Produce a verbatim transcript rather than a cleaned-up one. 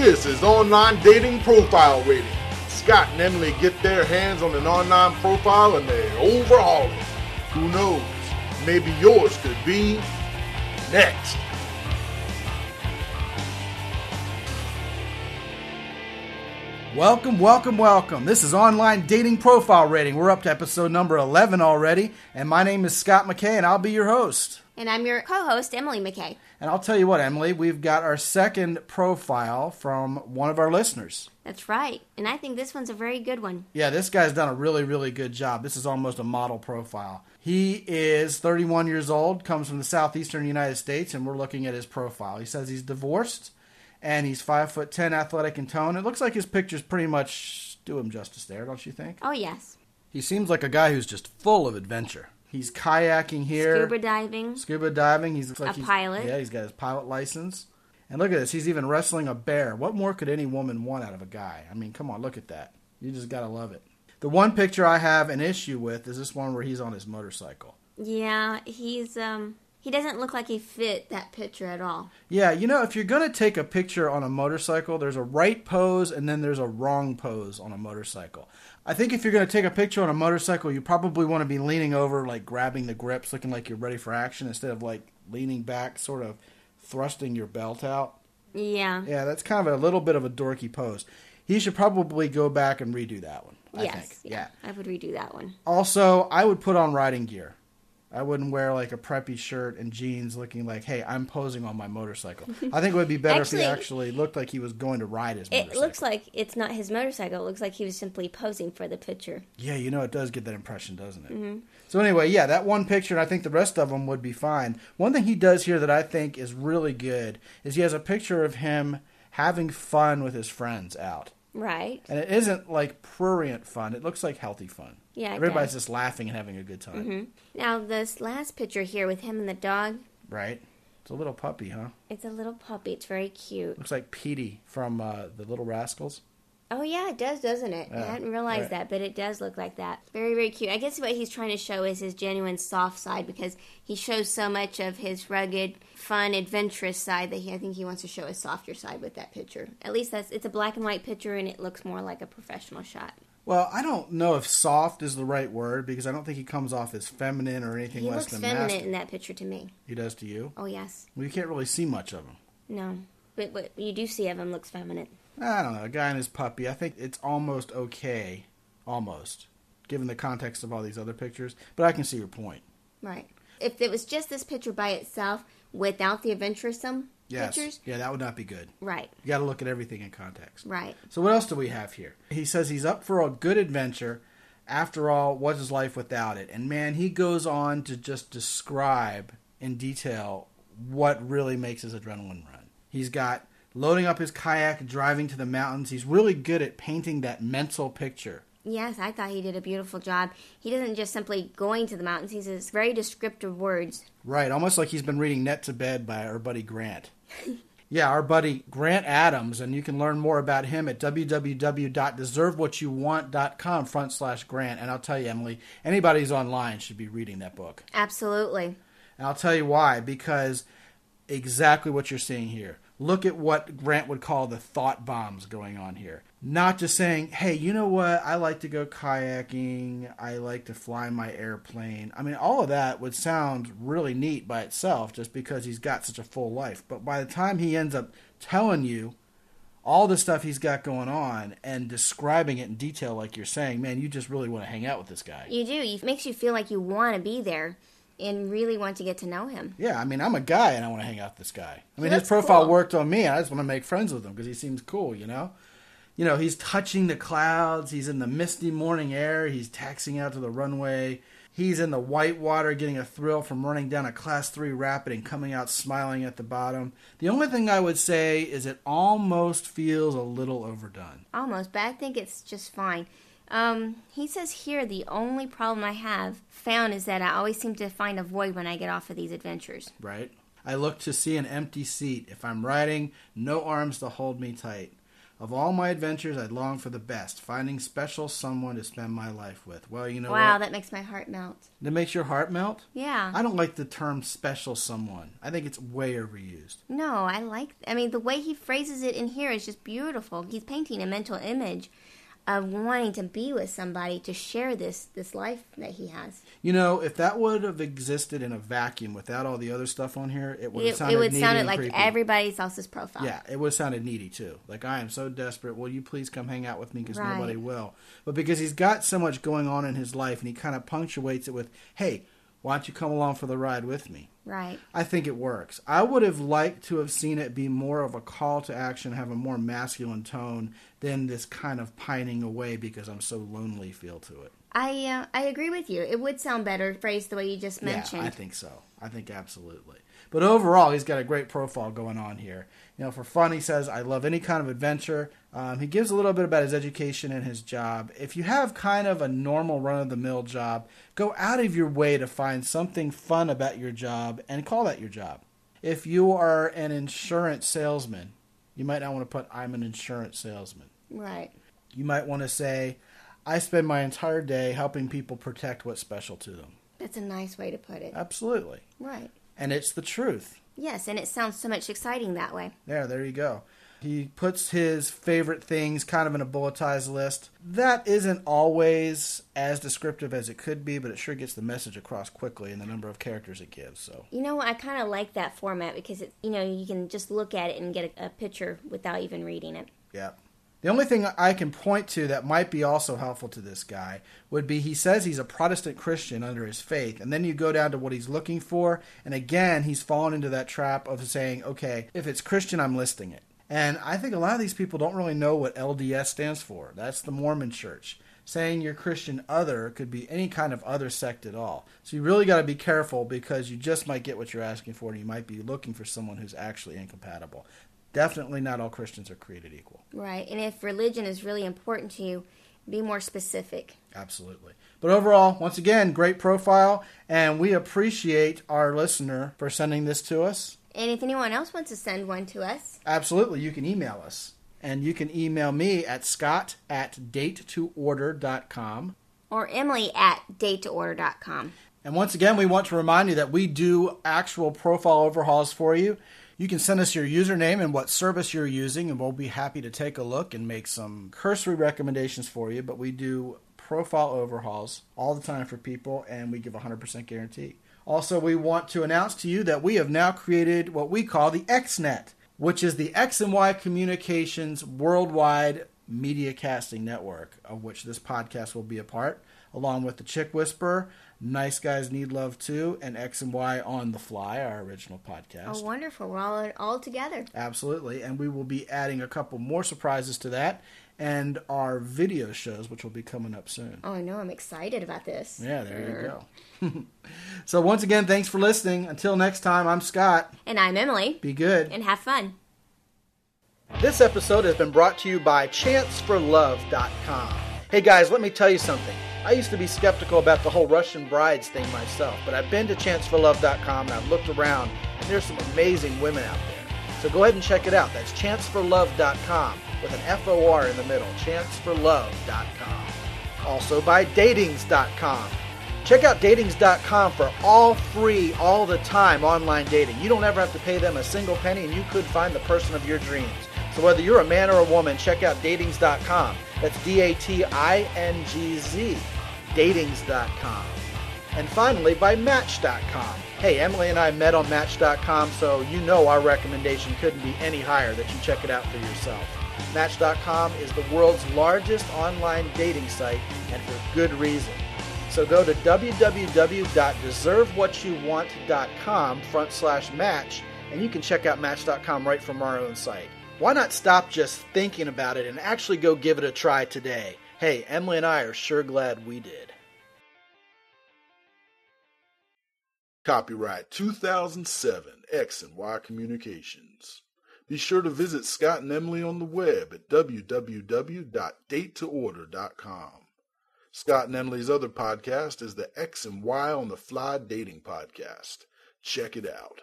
This is Online Dating Profile Rating. Scott and Emily get their hands on an online profile and they overhaul it. Who knows? Maybe yours could be next. Welcome, welcome, welcome. This is Online Dating Profile Rating. We're up to episode number eleven already, and my name is Scott McKay, and I'll be your host. And I'm your co-host, Emily McKay. And I'll tell you what, Emily, we've got our second profile from one of our listeners. That's right, and I think this one's a very good one. Yeah, this guy's done a really, really good job. This is almost a model profile. He is thirty-one years old, comes from the southeastern United States, and we're looking at his profile. He says he's divorced. And he's five foot ten, athletic in tone. It looks like his pictures pretty much do him justice there, don't you think? Oh, yes. He seems like a guy who's just full of adventure. He's kayaking here. Scuba diving. Scuba diving. He's like a he's, pilot. Yeah, he's got his pilot license. And look at this. He's even wrestling a bear. What more could any woman want out of a guy? I mean, come on, look at that. You just got to love it. The one picture I have an issue with is this one where he's on his motorcycle. Yeah, he's... um. He doesn't look like he fit that picture at all. Yeah, you know, if you're going to take a picture on a motorcycle, there's a right pose and then there's a wrong pose on a motorcycle. I think if you're going to take a picture on a motorcycle, you probably want to be leaning over, like grabbing the grips, looking like you're ready for action instead of like leaning back, sort of thrusting your belt out. Yeah. Yeah, that's kind of a little bit of a dorky pose. He should probably go back and redo that one, I yes, think. Yeah, yeah, I would redo that one. Also, I would put on riding gear. I wouldn't wear like a preppy shirt and jeans looking like, hey, I'm posing on my motorcycle. I think it would be better actually, if he actually looked like he was going to ride his it motorcycle. It looks like it's not his motorcycle. It looks like he was simply posing for the picture. Yeah, you know, it does get that impression, doesn't it? Mm-hmm. So anyway, yeah, that one picture, and I think the rest of them would be fine. One thing he does here that I think is really good is he has a picture of him having fun with his friends out. Right. And it isn't like prurient fun. It looks like healthy fun. Yeah, everybody's does. Just laughing and having a good time. Mm-hmm. Now, this last picture here with him and the dog. Right. It's a little puppy, huh? It's a little puppy. It's very cute. Looks like Petey from uh, The Little Rascals. Oh, yeah, it does, doesn't it? Yeah. I hadn't realized right. that, but it does look like that. Very, very cute. I guess what he's trying to show is his genuine soft side because he shows so much of his rugged, fun, adventurous side that he, I think he wants to show his softer side with that picture. At least that's it's a black and white picture, and it looks more like a professional shot. Well, I don't know if soft is the right word because I don't think he comes off as feminine or anything he less than masculine. He looks feminine in that picture to me. He does to you? Oh, yes. Well, you can't really see much of him. No, but what you do see of him looks feminine. I don't know, a guy and his puppy. I think it's almost okay, almost, given the context of all these other pictures. But I can see your point. Right. If it was just this picture by itself without the adventuresome yes. pictures. Yeah, that would not be good. Right. You got to look at everything in context. Right. So what else do we have here? He says he's up for a good adventure. After all, what's his life without it? And man, he goes on to just describe in detail what really makes his adrenaline run. He's got... loading up his kayak, driving to the mountains. He's really good at painting that mental picture. Yes, I thought he did a beautiful job. He doesn't just simply going to the mountains. He says very descriptive words. Right, almost like he's been reading Net to Bed by our buddy Grant. Yeah, our buddy Grant Adams, and you can learn more about him at w w w dot deserve what you want dot com front slash Grant. And I'll tell you, Emily, anybody who's online should be reading that book. Absolutely. And I'll tell you why, because exactly what you're seeing here. Look at what Grant would call the thought bombs going on here. Not just saying, hey, you know what? I like to go kayaking. I like to fly my airplane. I mean, all of that would sound really neat by itself just because he's got such a full life. But by the time he ends up telling you all the stuff he's got going on and describing it in detail like you're saying, man, you just really want to hang out with this guy. You do. It makes you feel like you want to be there. And really want to get to know him. Yeah, I mean, I'm a guy and I want to hang out with this guy. I mean, his profile worked on me. I just want to make friends with him because he seems cool, you know? You know, he's touching the clouds. He's in the misty morning air. He's taxiing out to the runway. He's in the white water getting a thrill from running down a class three rapid and coming out smiling at the bottom. The only thing I would say is it almost feels a little overdone. Almost, but I think it's just fine. Um, he says here, the only problem I have found is that I always seem to find a void when I get off of these adventures. Right. I look to see an empty seat. If I'm riding, no arms to hold me tight. Of all my adventures, I long for the best, finding special someone to spend my life with. Well, you know Wow, what? That makes my heart melt. That makes your heart melt? Yeah. I don't like the term special someone. I think it's way overused. No, I like... I mean, the way he phrases it in here is just beautiful. He's painting a mental image of wanting to be with somebody to share this, this life that he has. You know, if that would have existed in a vacuum without all the other stuff on here, it would have sounded needy. It would sound like creepy. Everybody else's profile. Yeah, it would have sounded needy too. Like, I am so desperate. Will you please come hang out with me because right. nobody will. But because he's got so much going on in his life and he kind of punctuates it with, hey, why don't you come along for the ride with me? Right. I think it works. I would have liked to have seen it be more of a call to action, have a more masculine tone than this kind of pining away because I'm so lonely feel to it. I uh, I agree with you. It would sound better phrased the way you just mentioned. Yeah, I think so. I think absolutely. But overall, he's got a great profile going on here. You know, for fun, he says, I love any kind of adventure. Um, he gives a little bit about his education and his job. If you have kind of a normal run-of-the-mill job, go out of your way to find something fun about your job and call that your job. If you are an insurance salesman, you might not want to put, I'm an insurance salesman. Right. You might want to say, I spend my entire day helping people protect what's special to them. That's a nice way to put it. Absolutely. Right. And it's the truth. Yes, and it sounds so much exciting that way. There, there you go. He puts his favorite things kind of in a bulletized list. That isn't always as descriptive as it could be, but it sure gets the message across quickly in the number of characters it gives. So you know, I kind of like that format because it, you know, you can just look at it and get a, a picture without even reading it. Yeah. The only thing I can point to that might be also helpful to this guy would be he says he's a Protestant Christian under his faith, and then you go down to what he's looking for, and again, he's fallen into that trap of saying, okay, if it's Christian, I'm listing it. And I think a lot of these people don't really know what L D S stands for. That's the Mormon Church. Saying you're Christian other could be any kind of other sect at all. So you really got to be careful because you just might get what you're asking for, and you might be looking for someone who's actually incompatible. Definitely not all Christians are created equal. Right, and if religion is really important to you, be more specific. Absolutely. But overall, once again, great profile, and we appreciate our listener for sending this to us. And if anyone else wants to send one to us. Absolutely, you can email us. And you can email me at scott at date to order dot com. Or Emily at date to order dot com. And once again, we want to remind you that we do actual profile overhauls for you. You can send us your username and what service you're using, and we'll be happy to take a look and make some cursory recommendations for you. But we do profile overhauls all the time for people, and we give a one hundred percent guarantee. Also, we want to announce to you that we have now created what we call the XNet, which is the X and Y Communications Worldwide Media Casting Network, of which this podcast will be a part, along with The Chick Whisperer, Nice Guys Need Love Too, and X and Y on the Fly, our original podcast. Oh, wonderful. We're all, all together. Absolutely. And we will be adding a couple more surprises to that and our video shows, which will be coming up soon. Oh, I know. I'm excited about this. Yeah, there you go. So once again, thanks for listening. Until next time, I'm Scott. And I'm Emily. Be good. And have fun. This episode has been brought to you by chance for love dot com. Hey, guys, let me tell you something. I used to be skeptical about the whole Russian brides thing myself, but I've been to chance for love dot com and I've looked around, and there's some amazing women out there. So go ahead and check it out. That's chance for love dot com with an F O R in the middle, chance for love dot com. Also by datings dot com. Check out datings dot com for all free, all the time online dating. You don't ever have to pay them a single penny, and you could find the person of your dreams. So whether you're a man or a woman, check out datings dot com. That's D A T I N G Z, datings dot com. And finally, by match dot com. Hey, Emily and I met on match dot com, so you know our recommendation couldn't be any higher that you check it out for yourself. match dot com is the world's largest online dating site, and for good reason. So go to w w w dot deserve what you want dot com front slash match, and you can check out match dot com right from our own site. Why not stop just thinking about it and actually go give it a try today? Hey, Emily and I are sure glad we did. Copyright two thousand seven, X and Y Communications. Be sure to visit Scott and Emily on the web at w w w dot date to order dot com. Scott and Emily's other podcast is the X and Y on the Fly Dating Podcast. Check it out.